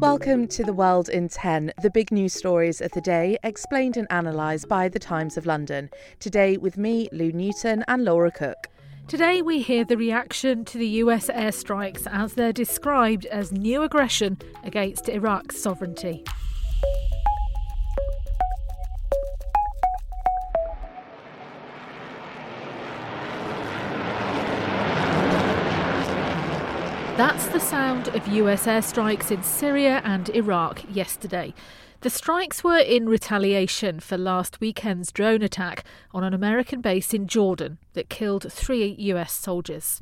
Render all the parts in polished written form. Welcome to The World in 10, the big news stories of the day, explained and analysed by The Times of London. Today with me, Lou Newton and Laura Cook. Today we hear the reaction to the US airstrikes as they're described as new aggression against Iraq's sovereignty. That's the sound of US airstrikes in Syria and Iraq yesterday. The strikes were in retaliation for last weekend's drone attack on an American base in Jordan that killed 3 US soldiers.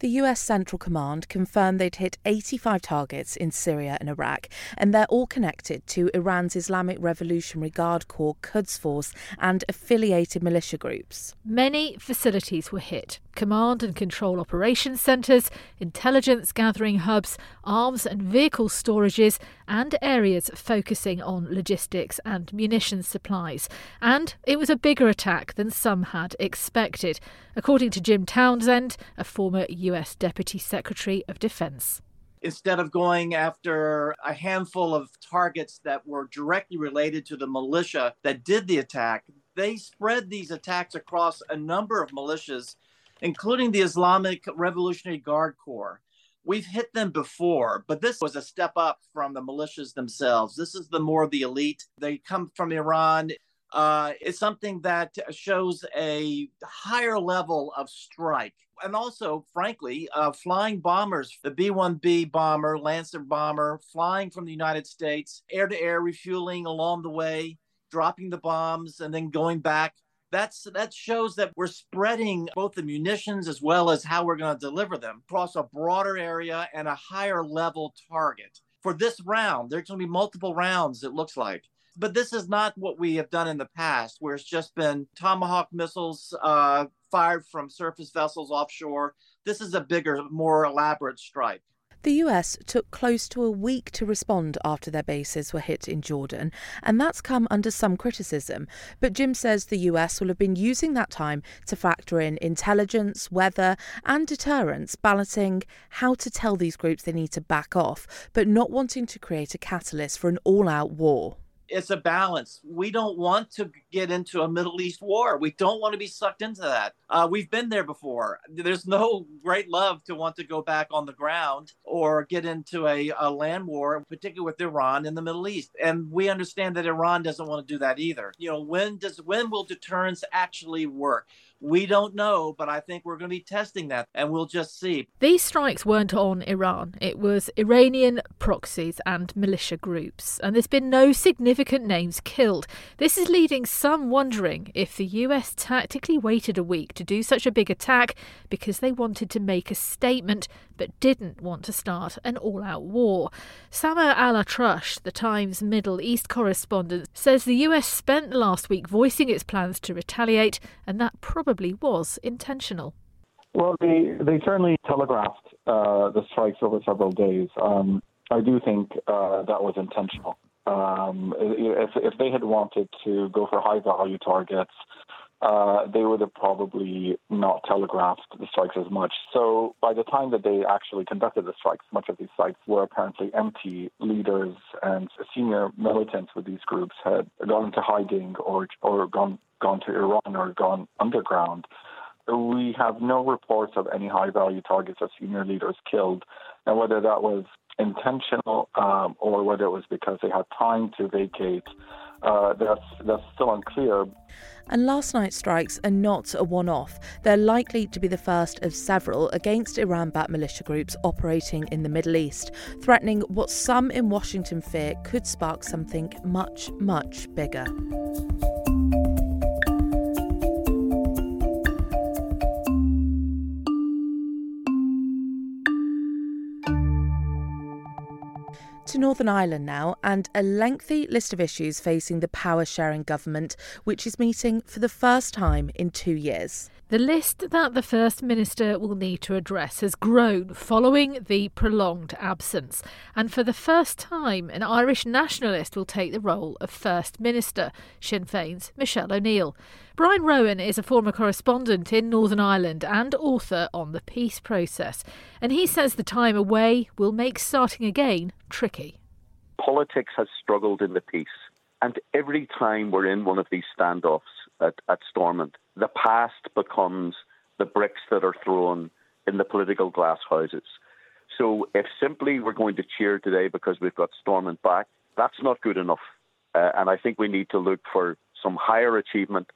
The US Central Command confirmed they'd hit 85 targets in Syria and Iraq, and they're all connected to Iran's Islamic Revolutionary Guard Corps Quds Force and affiliated militia groups. Many facilities were hit. Command and control operations centres, intelligence gathering hubs, arms and vehicle storages, and areas focusing on logistics and munitions supplies. And it was a bigger attack than some had expected, according to Jim Townsend, a former US Deputy Secretary of Defense. Instead of going after a handful of targets that were directly related to the militia that did the attack, they spread these attacks across a number of militias, including the Islamic Revolutionary Guard Corps. We've hit them before, but this was a step up from the militias themselves. This is the more of the elite. They come from Iran. It's something that shows a higher level of strike. And also, frankly, flying bombers, the B-1B bomber, Lancer bomber, flying from the United States, air-to-air refueling along the way, dropping the bombs, and then going back. That shows that we're spreading both the munitions as well as how we're going to deliver them across a broader area and a higher level target. For this round, there's going to be multiple rounds, it looks like. But this is not what we have done in the past, where it's just been Tomahawk missiles fired from surface vessels offshore. This is a bigger, more elaborate strike. The US took close to a week to respond after their bases were hit in Jordan, and that's come under some criticism. But Jim says the US will have been using that time to factor in intelligence, weather and deterrence, balancing how to tell these groups they need to back off, but not wanting to create a catalyst for an all-out war. It's a balance. We don't want to get into a Middle East war. We don't want to be sucked into that. We've been there before. There's no great love to want to go back on the ground or get into a land war, particularly with Iran in the Middle East. And we understand that Iran doesn't want to do that either. You know, when will deterrence actually work? We don't know, but I think we're going to be testing that and we'll just see. These strikes weren't on Iran. It was Iranian proxies and militia groups. And there's been no significant names killed. This is leading some wondering if the US tactically waited a week to do such a big attack because they wanted to make a statement but didn't want to start an all-out war. Samer Al-Atrush, The Times Middle East correspondent, says the US spent last week voicing its plans to retaliate, and that probably was intentional. Well, they certainly telegraphed the strikes over several days. I do think that was intentional. If they had wanted to go for high-value targets, they would have probably not telegraphed the strikes as much. So by the time that they actually conducted the strikes, much of these sites were apparently empty. Leaders and senior militants with these groups had gone into hiding or gone to Iran or gone underground. We have no reports of any high-value targets or senior leaders killed. And whether that was intentional or whether it was because they had time to vacate, that's still unclear. And last night's strikes are not a one-off. They're likely to be the first of several against Iran-backed militia groups operating in the Middle East, threatening what some in Washington fear could spark something much, much bigger. to Northern Ireland now and a lengthy list of issues facing the power-sharing government, which is meeting for the first time in 2 years. The list that the First Minister will need to address has grown following the prolonged absence. And for the first time, an Irish nationalist will take the role of First Minister, Sinn Féin's Michelle O'Neill. Brian Rowan is a former correspondent in Northern Ireland and author on the peace process. And he says the time away will make starting again tricky. Politics has struggled in the peace. And every time we're in one of these standoffs at Stormont, the past becomes the bricks that are thrown in the political glass houses. So if simply we're going to cheer today because we've got Stormont back, that's not good enough. And I think we need to look for some higher achievement,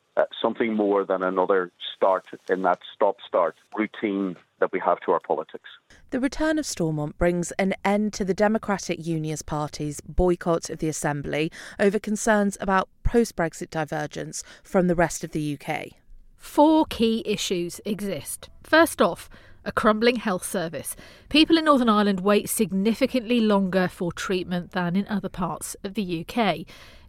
something more than another start in that stop-start routine that we have to our politics. The return of Stormont brings an end to the Democratic Unionist Party's boycott of the Assembly over concerns about post-Brexit divergence from the rest of the UK. 4 key issues exist. First off, a crumbling health service. People in Northern Ireland wait significantly longer for treatment than in other parts of the UK.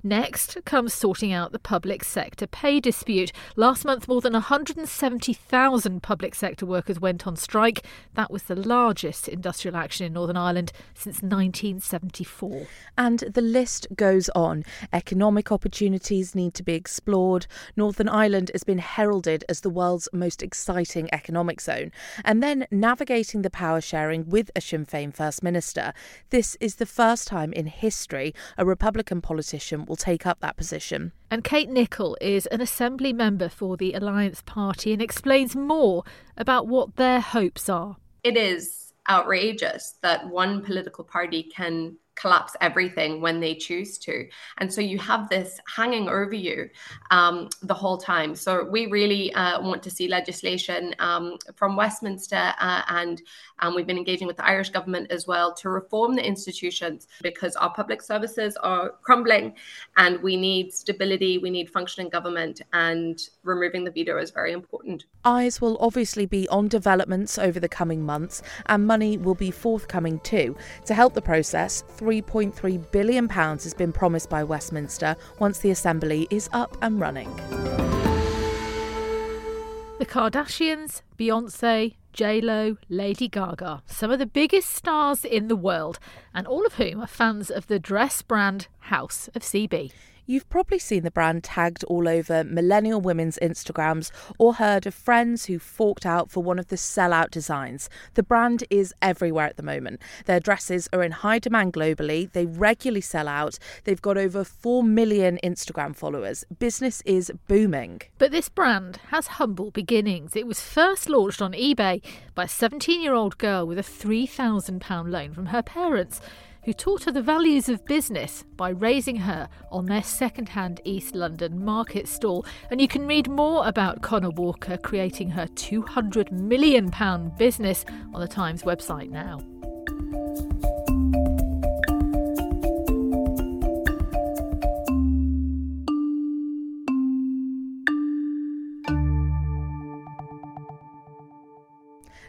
Next comes sorting out the public sector pay dispute. Last month, more than 170,000 public sector workers went on strike. That was the largest industrial action in Northern Ireland since 1974. And the list goes on. Economic opportunities need to be explored. Northern Ireland has been heralded as the world's most exciting economic zone. And then navigating the power sharing with a Sinn Féin First Minister. This is the first time in history a Republican politician will take up that position. And Kate Nicholl is an Assembly member for the Alliance Party and explains more about what their hopes are. It is outrageous that one political party can collapse everything when they choose to. And so you have this hanging over you the whole time. So we really want to see legislation from Westminster and we've been engaging with the Irish government as well to reform the institutions because our public services are crumbling and we need stability, we need functioning government, and removing the veto is very important. Eyes will obviously be on developments over the coming months and money will be forthcoming too. To help the process, £3.3 billion has been promised by Westminster once the Assembly is up and running. The Kardashians, Beyoncé, JLo, Lady Gaga, some of the biggest stars in the world, and all of whom are fans of the dress brand House of CB. You've probably seen the brand tagged all over millennial women's Instagrams or heard of friends who forked out for one of the sellout designs. The brand is everywhere at the moment. Their dresses are in high demand globally. They regularly sell out. They've got over 4 million Instagram followers. Business is booming. But this brand has humble beginnings. It was first launched on eBay by a 17-year-old girl with a £3,000 loan from her parents, who taught her the values of business by raising her on their second-hand East London market stall. And you can read more about Connor Walker creating her £200 million business on The Times website now.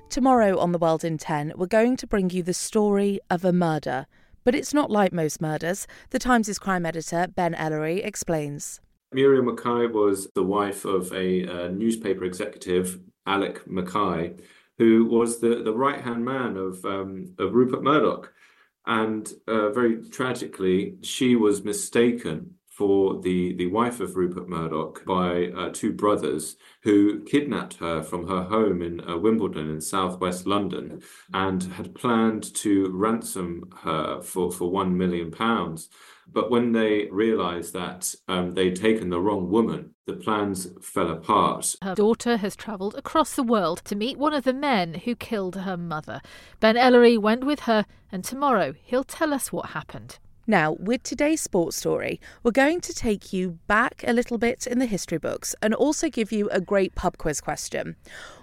Tomorrow on The World in 10, we're going to bring you the story of a murder. But it's not like most murders. The Times' crime editor, Ben Ellery, explains. Miriam Mackay was the wife of a newspaper executive, Alec Mackay, who was the right-hand man of Rupert Murdoch. And very tragically, she was mistaken for the wife of Rupert Murdoch by 2 brothers who kidnapped her from her home in Wimbledon in southwest London and had planned to ransom her for £1 million. But when they realised that they'd taken the wrong woman, the plans fell apart. Her daughter has travelled across the world to meet one of the men who killed her mother. Ben Ellery went with her, and tomorrow he'll tell us what happened. Now, with today's sports story, we're going to take you back a little bit in the history books and also give you a great pub quiz question.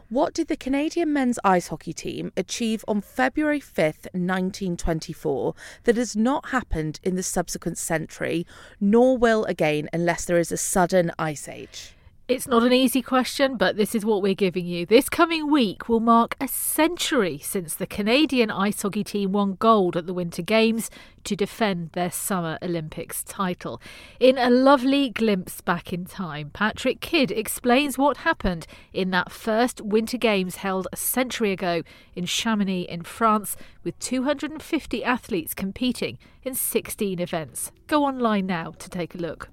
What did the Canadian men's ice hockey team achieve on February 5th, 1924 that has not happened in the subsequent century, nor will again unless there is a sudden ice age? It's not an easy question, but this is what we're giving you. This coming week will mark a century since the Canadian ice hockey team won gold at the Winter Games to defend their Summer Olympics title. In a lovely glimpse back in time, Patrick Kidd explains what happened in that first Winter Games held a century ago in Chamonix in France, with 250 athletes competing in 16 events. Go online now to take a look.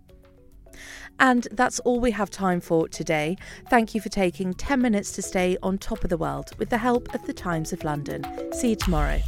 And that's all we have time for today. Thank you for taking 10 minutes to stay on top of the world with the help of The Times of London. See you tomorrow.